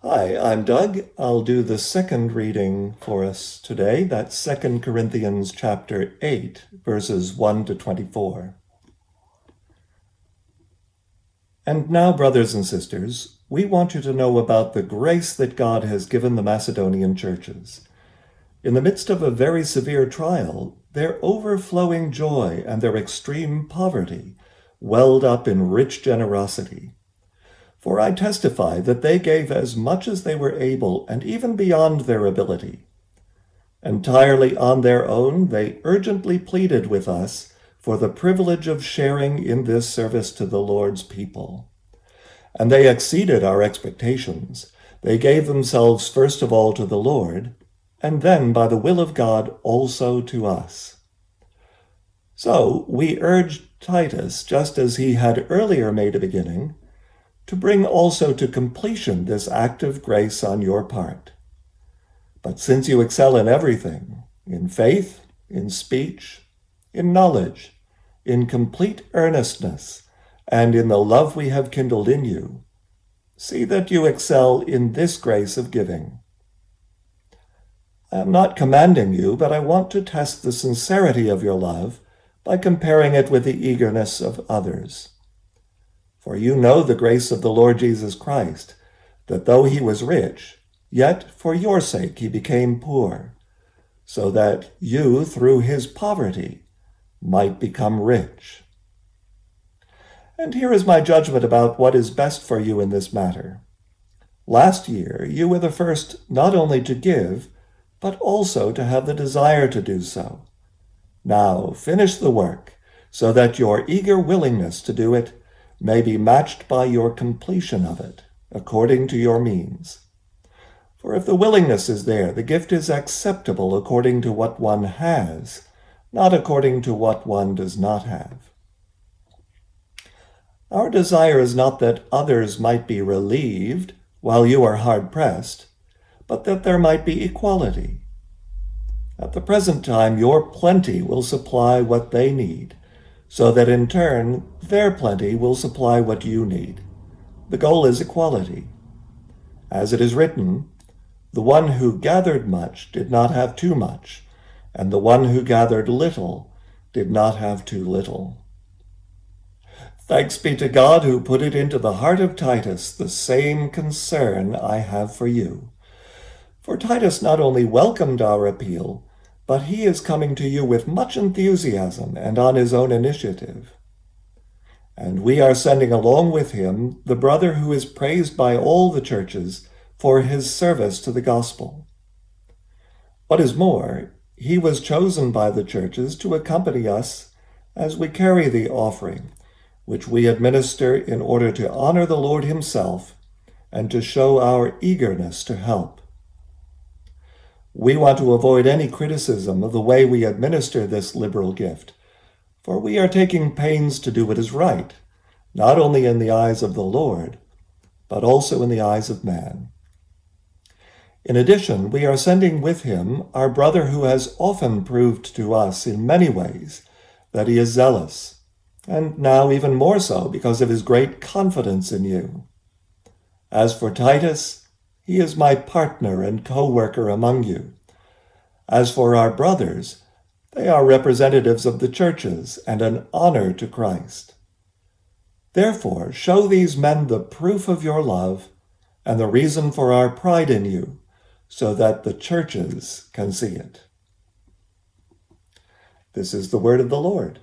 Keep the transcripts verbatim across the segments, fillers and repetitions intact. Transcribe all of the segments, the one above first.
Hi, I'm Doug. I'll do the second reading for us today. That's Second Corinthians chapter eight, verses one to twenty-four. And now, brothers and sisters, we want you to know about the grace that God has given the Macedonian churches. In the midst of a very severe trial, their overflowing joy and their extreme poverty welled up in rich generosity. For I testify that they gave as much as they were able, and even beyond their ability. Entirely on their own, they urgently pleaded with us for the privilege of sharing in this service to the Lord's people. And they exceeded our expectations. They gave themselves first of all to the Lord, and then by the will of God also to us. So we urged Titus, just as he had earlier made a beginning, to bring also to completion this act of grace on your part. But since you excel in everything, in faith, in speech, in knowledge, in complete earnestness, and in the love we have kindled in you, see that you excel in this grace of giving. I am not commanding you, but I want to test the sincerity of your love by comparing it with the eagerness of others. For you know the grace of the Lord Jesus Christ, that though he was rich, yet for your sake he became poor, so that you, through his poverty, might become rich. And here is my judgment about what is best for you in this matter. Last year you were the first not only to give, but also to have the desire to do so. Now finish the work, so that your eager willingness to do it may be matched by your completion of it, according to your means. For if the willingness is there, the gift is acceptable according to what one has, not according to what one does not have. Our desire is not that others might be relieved while you are hard-pressed, but that there might be equality. At the present time, your plenty will supply what they need, so that in turn, their plenty will supply what you need. The goal is equality. As it is written, the one who gathered much did not have too much, and the one who gathered little did not have too little. Thanks be to God who put it into the heart of Titus the same concern I have for you. For Titus not only welcomed our appeal, but he is coming to you with much enthusiasm and on his own initiative. And we are sending along with him the brother who is praised by all the churches for his service to the gospel. What is more, he was chosen by the churches to accompany us as we carry the offering, which we administer in order to honor the Lord himself and to show our eagerness to help. We want to avoid any criticism of the way we administer this liberal gift, for we are taking pains to do what is right, not only in the eyes of the Lord, but also in the eyes of man. In addition, we are sending with him our brother who has often proved to us in many ways that he is zealous, and now even more so because of his great confidence in you. As for Titus, he is my partner and co-worker among you. As for our brothers, they are representatives of the churches and an honor to Christ. Therefore, show these men the proof of your love and the reason for our pride in you, so that the churches can see it. This is the word of the Lord.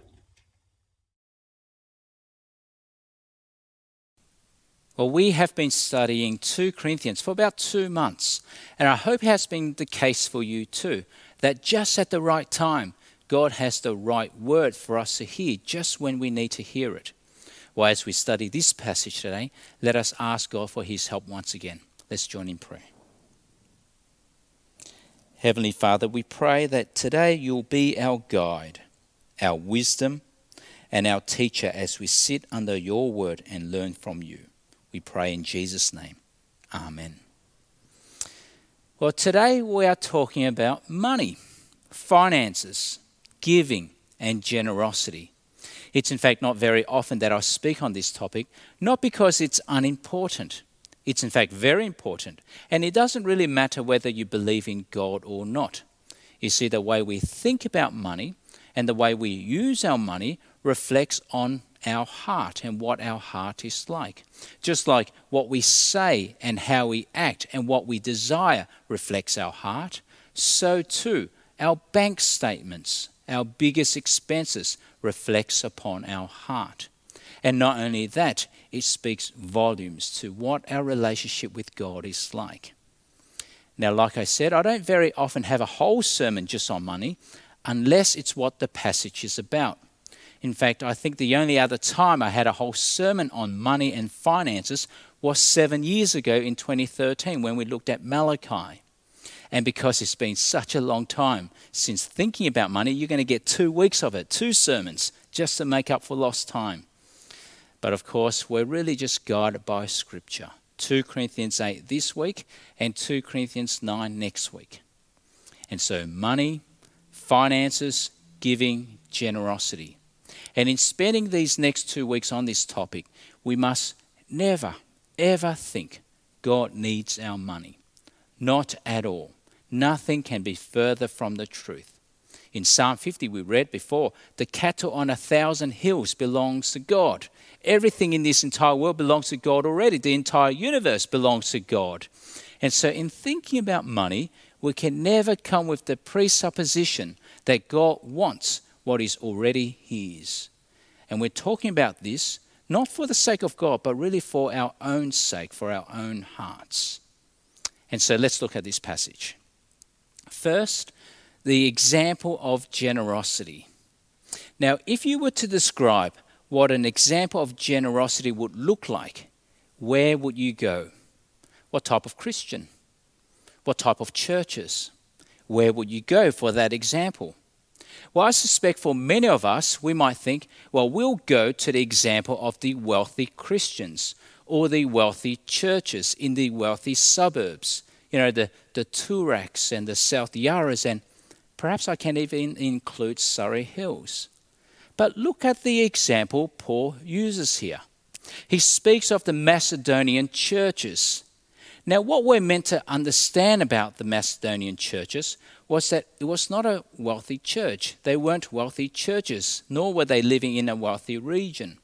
Well, we have been studying Second Corinthians for about two months, and I hope it has been the case for you too, that just at the right time, God has the right word for us to hear just when we need to hear it. Well, as we study this passage today, let us ask God for his help once again. Let's join in prayer. Heavenly Father, we pray that today you'll be our guide, our wisdom, and our teacher as we sit under your word and learn from you. We pray in Jesus' name. Amen. Well, today we are talking about money, finances, giving, and generosity. It's in fact not very often that I speak on this topic, not because it's unimportant, It's in fact very important. And it doesn't really matter whether you believe in God or not. You see, the way we think about money and the way we use our money reflects on our heart and what our heart is like. Just like what we say and how we act and what we desire reflects our heart, so too our bank statements, our biggest expenses, reflects upon our heart. And not only that, it speaks volumes to what our relationship with God is like. Now, like I said, I don't very often have a whole sermon just on money unless it's what the passage is about. In fact, I think the only other time I had a whole sermon on money and finances was seven years ago in twenty thirteen when we looked at Malachi. And because it's been such a long time since thinking about money, you're going to get two weeks of it, two sermons, just to make up for lost time. But of course, we're really just guided by Scripture. Second Corinthians eight this week and Second Corinthians nine next week. And so money, finances, giving, generosity. And in spending these next two weeks on this topic, we must never, ever think God needs our money. Not at all. Nothing can be further from the truth. In Psalm fifty we read before, the cattle on a thousand hills belongs to God. Everything in this entire world belongs to God already. The entire universe belongs to God. And so in thinking about money, we can never come with the presupposition that God wants what is already his. And we're talking about this not for the sake of God, but really for our own sake, for our own hearts. And so let's look at this passage. First, the example of generosity. Now, if you were to describe what an example of generosity would look like, where would you go? What type of Christian? What type of churches? Where would you go for that example? Well, I suspect for many of us, we might think, well, we'll go to the example of the wealthy Christians or the wealthy churches in the wealthy suburbs. You know, the, the Tooraks and the South Yarras, and perhaps I can even include Surrey Hills. But look at the example Paul uses here. He speaks of the Macedonian churches. Now, what we're meant to understand about the Macedonian churches was that it was not a wealthy church. They weren't wealthy churches, nor were they living in a wealthy region.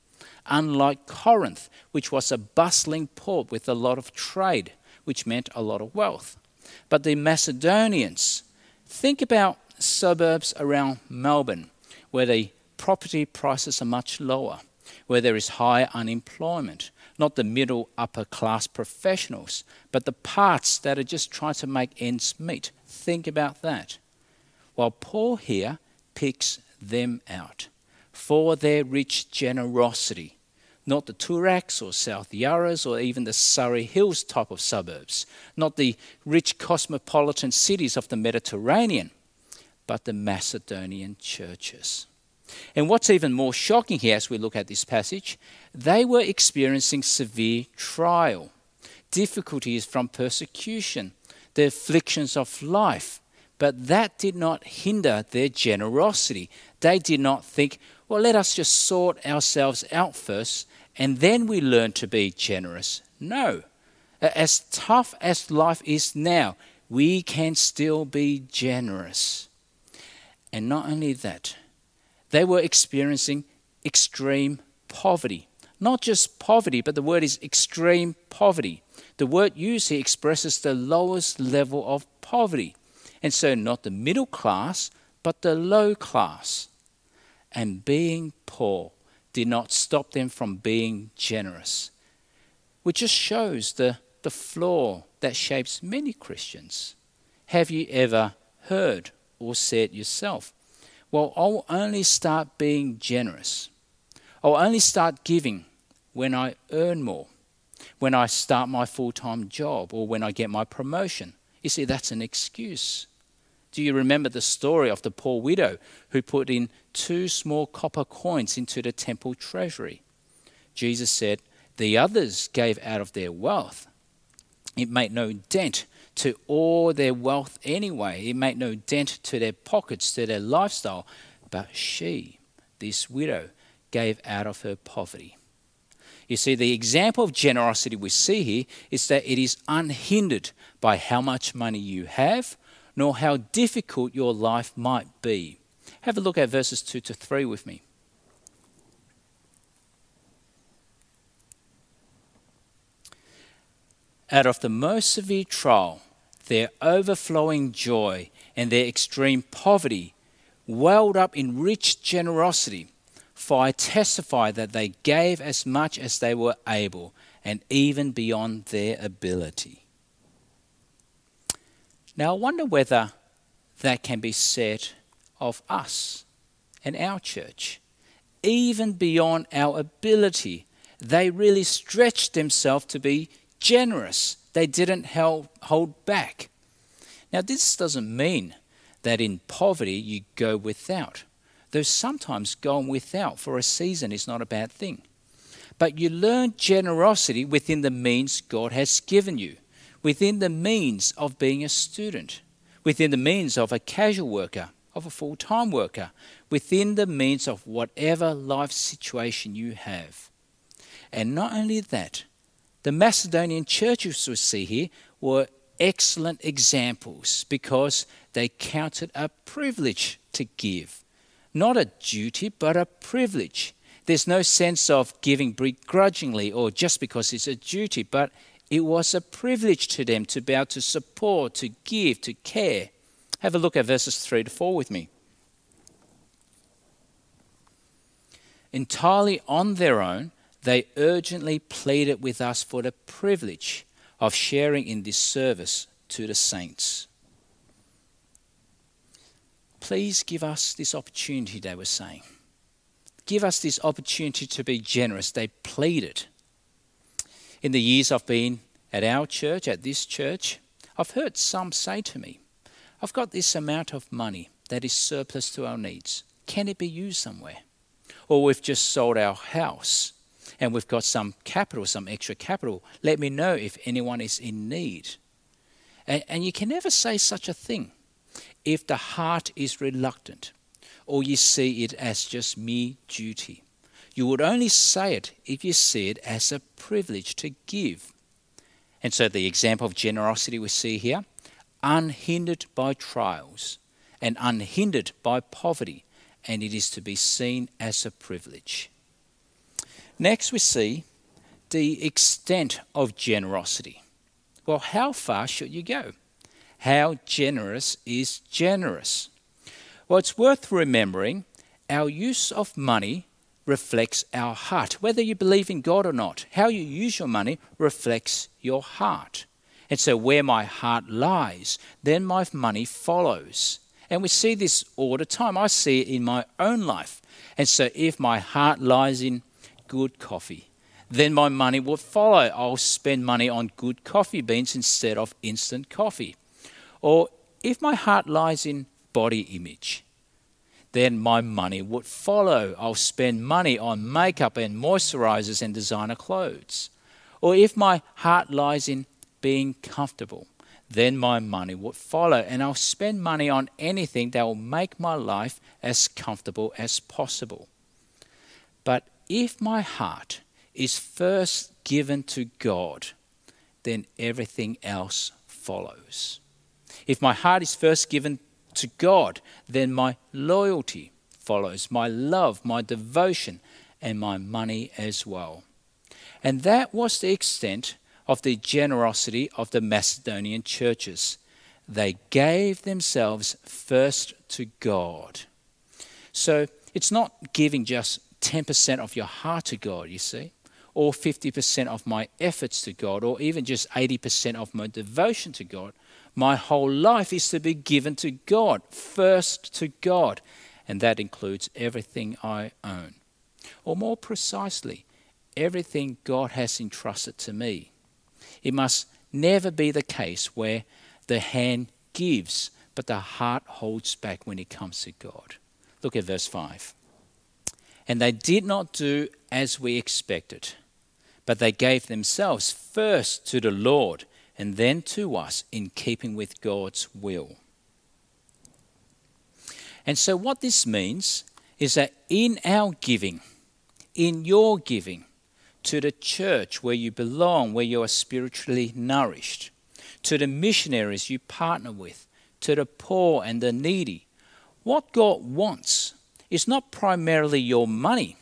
Unlike Corinth, which was a bustling port with a lot of trade, which meant a lot of wealth. But the Macedonians, think about suburbs around Melbourne, where the property prices are much lower, where there is high unemployment, not the middle upper class professionals, but the parts that are just trying to make ends meet. Think about that. While Paul here picks them out for their rich generosity, not the Tooraks or South Yarras or even the Surrey Hills type of suburbs, not the rich cosmopolitan cities of the Mediterranean, but the Macedonian churches. And what's even more shocking here as we look at this passage, they were experiencing severe trial, difficulties from persecution, the afflictions of life. But that did not hinder their generosity. They did not think, well, let us just sort ourselves out first and then we learn to be generous. No, as tough as life is now, we can still be generous. And not only that, they were experiencing extreme poverty. Not just poverty, but the word is extreme poverty. The word used here expresses the lowest level of poverty. And so not the middle class, but the low class. And being poor did not stop them from being generous, which just shows the, the flaw that shapes many Christians. Have you ever heard or said yourself, well, I'll only start being generous. I'll only start giving when I earn more, when I start my full-time job or when I get my promotion. You see, that's an excuse. Do you remember the story of the poor widow who put in two small copper coins into the temple treasury? Jesus said, the others gave out of their wealth. It made no dent to all their wealth anyway. It made no dent to their pockets, to their lifestyle. But she, this widow, gave out of her poverty. You see, the example of generosity we see here is that it is unhindered by how much money you have, nor how difficult your life might be. Have a look at verses two to three with me. Out of the most severe trial, their overflowing joy and their extreme poverty welled up in rich generosity, for I testify that they gave as much as they were able, and even beyond their ability. Now I wonder whether that can be said of us and our church. Even beyond our ability, they really stretched themselves to be generous. They didn't hold back. Now, this doesn't mean that in poverty you go without, though sometimes going without for a season is not a bad thing. But you learn generosity within the means God has given you, within the means of being a student, within the means of a casual worker, of a full-time worker, within the means of whatever life situation you have. And not only that, the Macedonian churches we see here were excellent examples because they counted a privilege to give. Not a duty, but a privilege. There's no sense of giving begrudgingly or just because it's a duty, but it was a privilege to them to be able to support, to give, to care. Have a look at verses three to four with me. Entirely on their own, they urgently pleaded with us for the privilege of sharing in this service to the saints. Please give us this opportunity, they were saying. Give us this opportunity to be generous. They pleaded. In the years I've been at our church, at this church, I've heard some say to me, I've got this amount of money that is surplus to our needs. Can it be used somewhere? Or we've just sold our house and we've got some capital, some extra capital. Let me know if anyone is in need. And, and you can never say such a thing if the heart is reluctant or you see it as just mere duty. You would only say it if you see it as a privilege to give. And so the example of generosity we see here, unhindered by trials and unhindered by poverty, and it is to be seen as a privilege. Next, we see the extent of generosity. Well, how far should you go? How generous is generous? Well, it's worth remembering our use of money reflects our heart. Whether you believe in God or not, how you use your money reflects your heart. And so where my heart lies, then my money follows. And we see this all the time. I see it in my own life. And so if my heart lies in good coffee, then my money will follow. I'll spend money on good coffee beans instead of instant coffee. Or if my heart lies in body image, then my money would follow. I'll spend money on makeup and moisturizers and designer clothes. Or if my heart lies in being comfortable, then my money would follow, and I'll spend money on anything that will make my life as comfortable as possible. But if my heart is first given to God, then everything else follows. If my heart is first given to God, then my loyalty follows, my love, my devotion, and my money as well. And that was the extent of the generosity of the Macedonian churches. They gave themselves first to God. So it's not giving just ten percent of your heart to God, you see, or fifty percent of my efforts to God, or even just eighty percent of my devotion to God. My whole life is to be given to God, first to God, and that includes everything I own. Or more precisely, everything God has entrusted to me. It must never be the case where the hand gives, but the heart holds back when it comes to God. Look at verse five. And they did not do as we expected, but they gave themselves first to the Lord and then to us in keeping with God's will. And so what this means is that in our giving, in your giving, to the church where you belong, where you are spiritually nourished, to the missionaries you partner with, to the poor and the needy. What God wants is not primarily your money.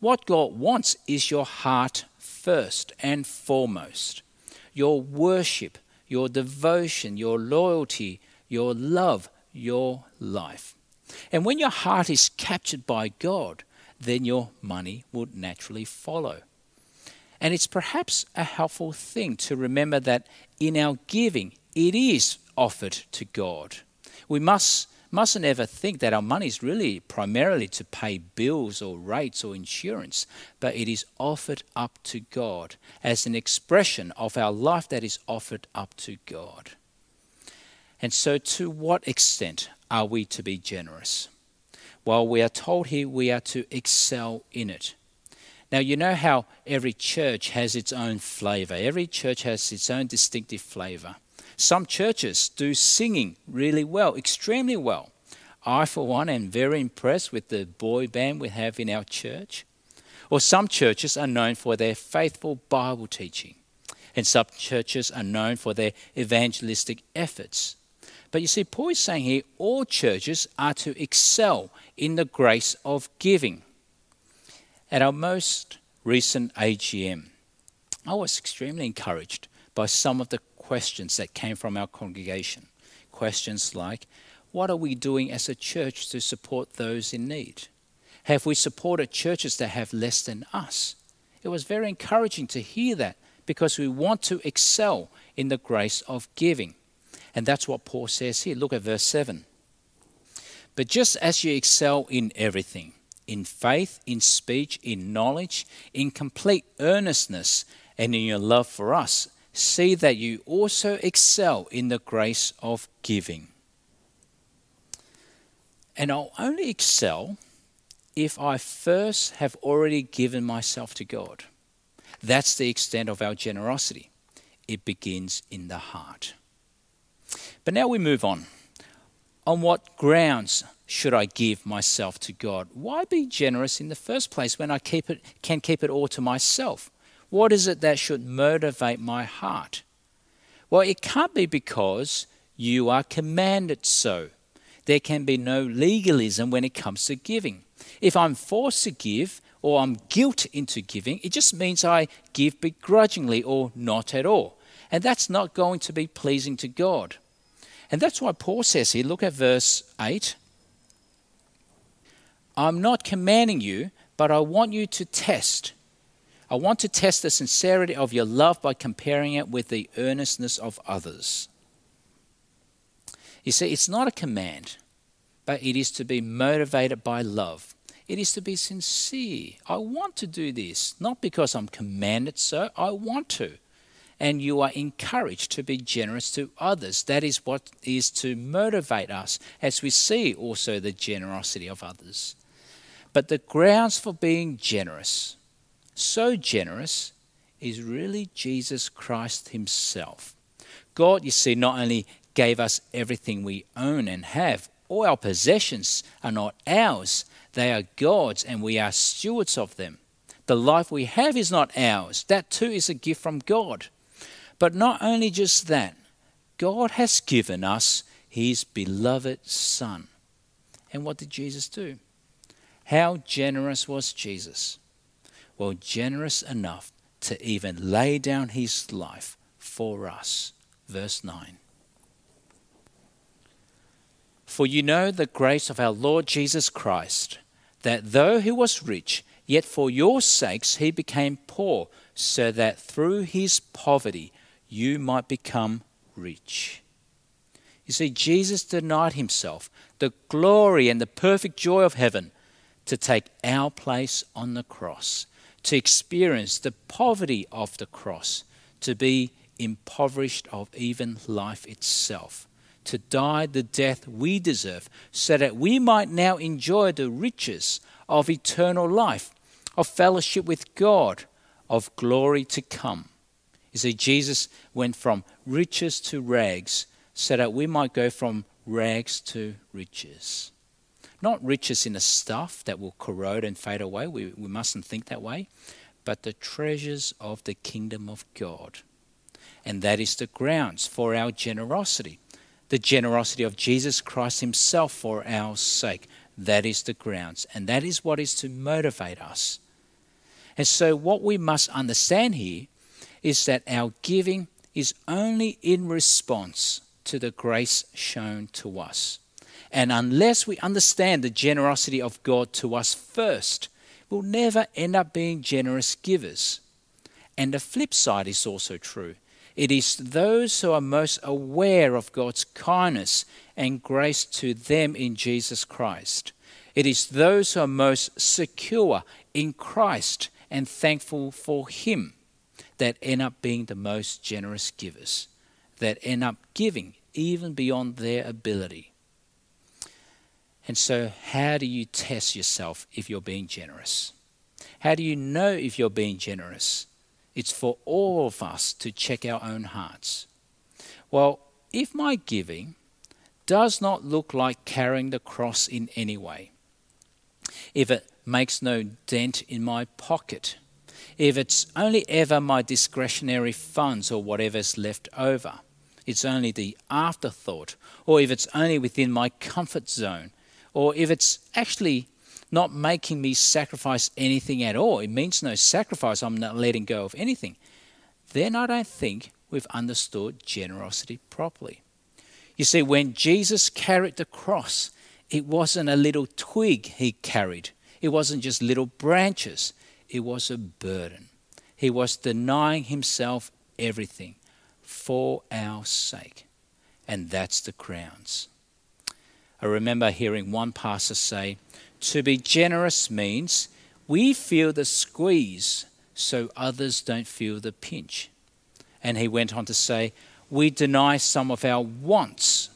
What God wants is your heart first and foremost. Your worship, your devotion, your loyalty, your love, your life. And when your heart is captured by God, then your money would naturally follow. And it's perhaps a helpful thing to remember that in our giving, it is offered to God. We must, mustn't ever think that our money is really primarily to pay bills or rates or insurance, but it is offered up to God as an expression of our life that is offered up to God. And so to what extent are we to be generous? Well, we are told here we are to excel in it. Now, you know how every church has its own flavour. Every church has its own distinctive flavour. Some churches do singing really well, extremely well. I, for one, am very impressed with the boy band we have in our church. Or some churches are known for their faithful Bible teaching. And some churches are known for their evangelistic efforts. But you see, Paul is saying here, all churches are to excel in the grace of giving. At our most recent A G M, I was extremely encouraged by some of the questions that came from our congregation. Questions like, what are we doing as a church to support those in need? Have we supported churches that have less than us? It was very encouraging to hear that, because we want to excel in the grace of giving. And that's what Paul says here. Look at verse seven. But just as you excel in everything, in faith, in speech, in knowledge, in complete earnestness, and in your love for us, see that you also excel in the grace of giving. And I'll only excel if I first have already given myself to God. That's the extent of our generosity. It begins in the heart. But now we move on. On what grounds should I give myself to God? Why be generous in the first place when I keep it, can keep it all to myself? What is it that should motivate my heart? Well, it can't be because you are commanded so. There can be no legalism when it comes to giving. If I'm forced to give, or I'm guilt into giving, it just means I give begrudgingly or not at all. And that's not going to be pleasing to God. And that's why Paul says here, look at verse eight. I'm not commanding you, but I want you to test. I want to test the sincerity of your love by comparing it with the earnestness of others. You see, it's not a command, but it is to be motivated by love. It is to be sincere. I want to do this, not because I'm commanded so, I want to. And you are encouraged to be generous to others. That is what is to motivate us, as we see also the generosity of others. But the grounds for being generous, so generous, is really Jesus Christ himself. God, you see, not only gave us everything we own and have, all our possessions are not ours, they are God's, and we are stewards of them. The life we have is not ours. That too is a gift from God. But not only just that, God has given us his beloved Son. And what did Jesus do? How generous was Jesus? Well, generous enough to even lay down his life for us. Verse nine. For you know the grace of our Lord Jesus Christ, that though he was rich, yet for your sakes he became poor, so that through his poverty you might become rich. You see, Jesus denied himself the glory and the perfect joy of heaven to take our place on the cross, to experience the poverty of the cross, to be impoverished of even life itself, to die the death we deserve, so that we might now enjoy the riches of eternal life, of fellowship with God, of glory to come. You see, Jesus went from riches to rags, so that we might go from rags to riches. Not riches in the stuff that will corrode and fade away. We, we mustn't think that way. but the treasures of the kingdom of God. And that is the grounds for our generosity, the generosity of Jesus Christ himself for our sake. That is the grounds, and that is what is to motivate us. And so what we must understand here is that our giving is only in response to the grace shown to us. And unless we understand the generosity of God to us first, we'll never end up being generous givers. And the flip side is also true. It is those who are most aware of God's kindness and grace to them in Jesus Christ. It is those who are most secure in Christ and thankful for him that end up being the most generous givers, that end up giving even beyond their ability. And so how do you test yourself if you're being generous? How do you know if you're being generous? It's for all of us to check our own hearts. Well, if my giving does not look like carrying the cross in any way, if it makes no dent in my pocket, if it's only ever my discretionary funds or whatever's left over, it's only the afterthought, or if it's only within my comfort zone, or if it's actually not making me sacrifice anything at all, it means no sacrifice, I'm not letting go of anything, then I don't think we've understood generosity properly. You see, when Jesus carried the cross, it wasn't a little twig he carried. It wasn't just little branches. It was a burden. He was denying himself everything for our sake. And that's the grounds. I remember hearing one pastor say, to be generous means we feel the squeeze so others don't feel the pinch. And he went on to say, we deny some of our wants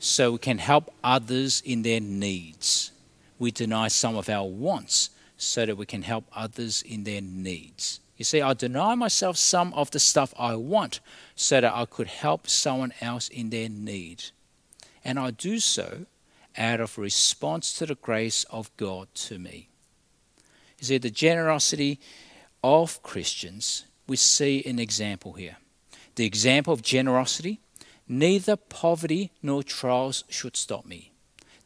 so we can help others in their needs. We deny some of our wants so that we can help others in their needs. You see, I deny myself some of the stuff I want so that I could help someone else in their need. And I do so out of response to the grace of God to me. You see, the generosity of Christians, we see an example here. The example of generosity, neither poverty nor trials should stop me.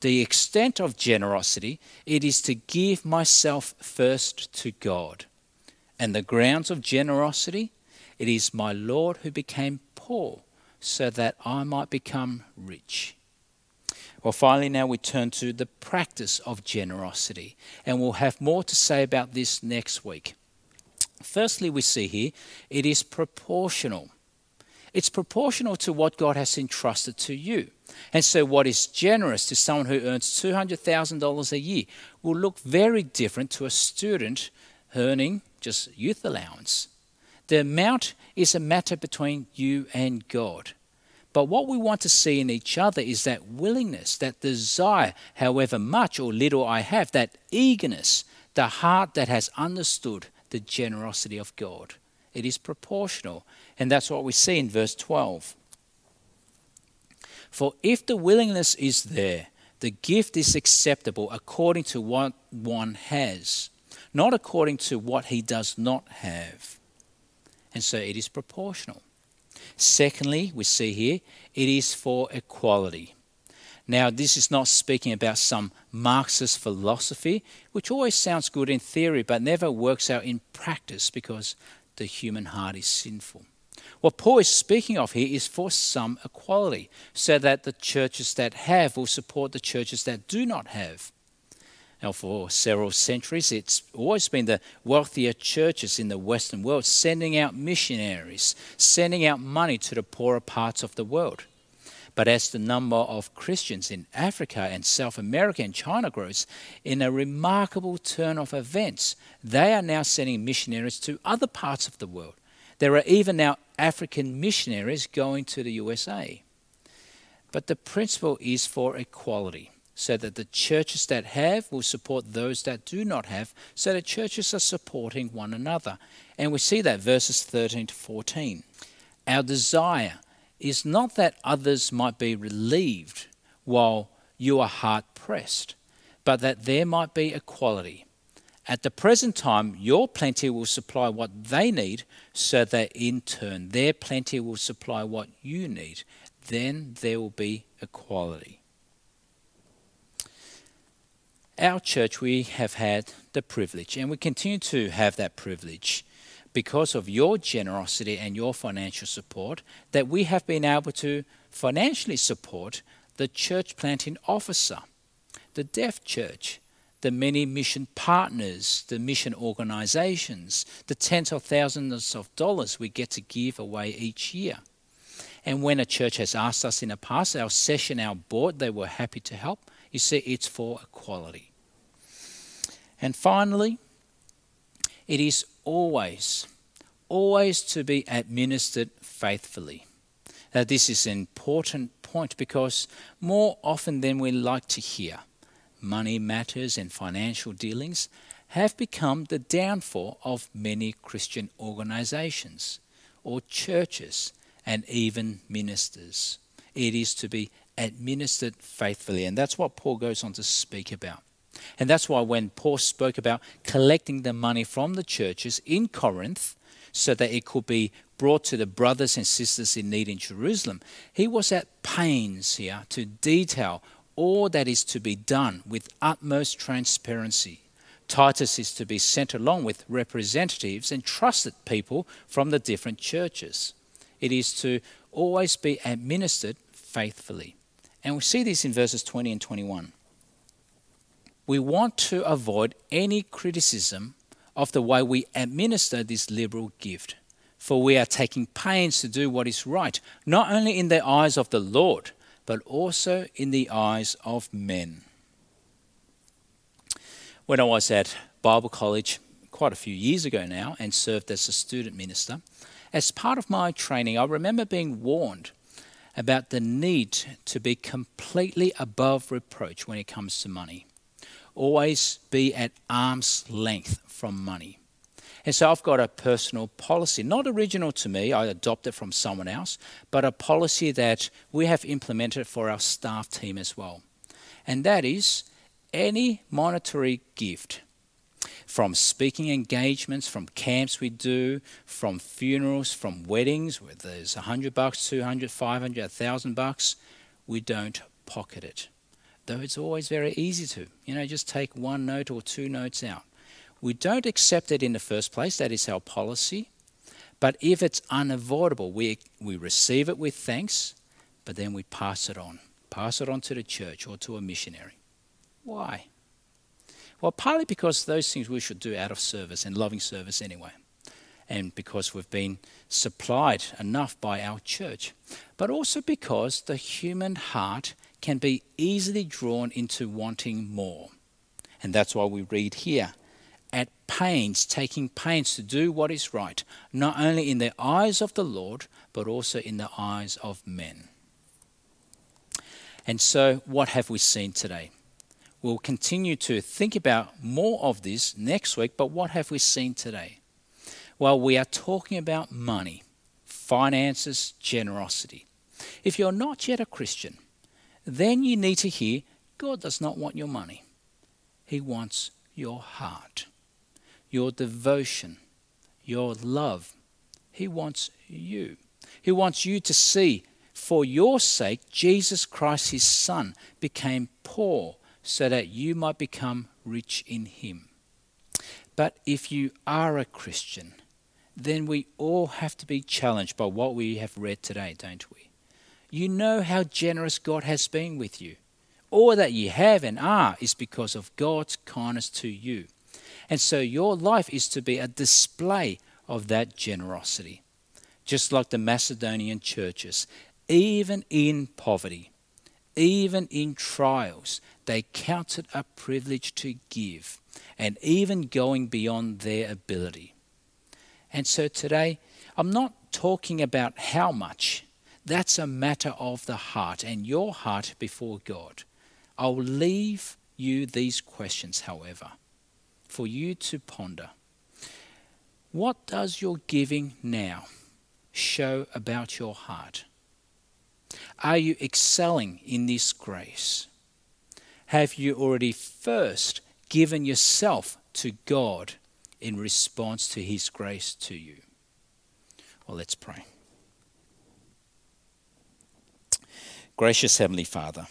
The extent of generosity, it is to give myself first to God. And the grounds of generosity, it is my Lord who became poor so that I might become rich. Well, finally, now we turn to the practice of generosity, and we'll have more to say about this next week. Firstly, we see here, it is proportional. It's proportional to what God has entrusted to you. And so what is generous to someone who earns two hundred thousand dollars a year will look very different to a student earning just youth allowance. The amount is a matter between you and God. But what we want to see in each other is that willingness, that desire, however much or little I have, that eagerness, the heart that has understood the generosity of God. It is proportional. And that's what we see in verse twelve. For if the willingness is there, the gift is acceptable according to what one has, not according to what he does not have. And so it is proportional. Secondly, we see here, it is for equality. Now, this is not speaking about some Marxist philosophy, which always sounds good in theory, but never works out in practice because the human heart is sinful. What Paul is speaking of here is for some equality, so that the churches that have will support the churches that do not have. Now, for several centuries, it's always been the wealthier churches in the Western world sending out missionaries, sending out money to the poorer parts of the world. But as the number of Christians in Africa and South America and China grows, in a remarkable turn of events, they are now sending missionaries to other parts of the world. There are even now African missionaries going to the U S A. But the principle is for equality, so that the churches that have will support those that do not have, so that churches are supporting one another. And we see that verses thirteen to fourteen. Our desire is not that others might be relieved while you are hard pressed, but that there might be equality. At the present time, your plenty will supply what they need, so that in turn their plenty will supply what you need. Then there will be equality. Our church, we have had the privilege, and we continue to have that privilege because of your generosity and your financial support, that we have been able to financially support the church planting officer, the deaf church, the many mission partners, the mission organisations, the tens of thousands of dollars we get to give away each year. And when a church has asked us in the past, our session, our board, they were happy to help. You see, it's for equality. And finally, it is always, always to be administered faithfully. Now, this is an important point because more often than we like to hear, money matters and financial dealings have become the downfall of many Christian organisations or churches and even ministers. It is to be administered faithfully. And that's what Paul goes on to speak about. And that's why when Paul spoke about collecting the money from the churches in Corinth so that it could be brought to the brothers and sisters in need in Jerusalem, he was at pains here to detail all that is to be done with utmost transparency. Titus is to be sent along with representatives and trusted people from the different churches. It is to always be administered faithfully. And we see this in verses twenty and twenty-one. We want to avoid any criticism of the way we administer this liberal gift, for we are taking pains to do what is right, not only in the eyes of the Lord, but also in the eyes of men. When I was at Bible College quite a few years ago now and served as a student minister, as part of my training, I remember being warned about the need to be completely above reproach when it comes to money. Always be at arm's length from money. And so I've got a personal policy, not original to me, I adopted from someone else, but a policy that we have implemented for our staff team as well. And that is any monetary gift, from speaking engagements, from camps we do, from funerals, from weddings, where there's one hundred bucks, two hundred, five hundred, one thousand bucks, we don't pocket it. Though it's always very easy to, you know, just take one note or two notes out. We don't accept it in the first place, that is our policy, but if it's unavoidable, we, we receive it with thanks, but then we pass it on, pass it on to the church or to a missionary. Why? Well, partly because those things we should do out of service and loving service anyway, and because we've been supplied enough by our church, but also because the human heart can be easily drawn into wanting more. And that's why we read here, at pains, taking pains to do what is right, not only in the eyes of the Lord, but also in the eyes of men. And so what have we seen today? We'll continue to think about more of this next week, but what have we seen today? Well, we are talking about money, finances, generosity. If you're not yet a Christian, then you need to hear God does not want your money. He wants your heart, your devotion, your love. He wants you. He wants you to see, for your sake, Jesus Christ, his Son, became poor, so that you might become rich in him. But if you are a Christian, then we all have to be challenged by what we have read today, don't we? You know how generous God has been with you. All that you have and are is because of God's kindness to you. And so your life is to be a display of that generosity, just like the Macedonian churches, even in poverty. Even in trials, they counted a privilege to give, and even going beyond their ability. And so today, I'm not talking about how much. That's a matter of the heart and your heart before God. I'll leave you these questions, however, for you to ponder. What does your giving now show about your heart? Are you excelling in this grace? Have you already first given yourself to God in response to his grace to you. Well, let's pray. Gracious Heavenly Father,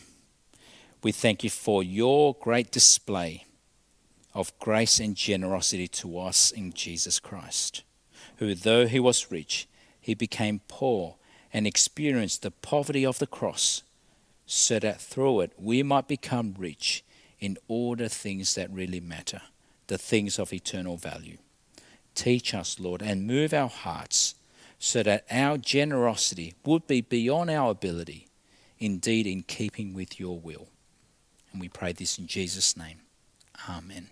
we thank you for your great display of grace and generosity to us in Jesus Christ, who, though he was rich, he became poor and experienced the poverty of the cross, so that through it we might become rich in all the things that really matter, the things of eternal value. Teach us, Lord, and move our hearts so that our generosity would be beyond our ability, indeed in keeping with your will. And we pray this in Jesus' name. Amen.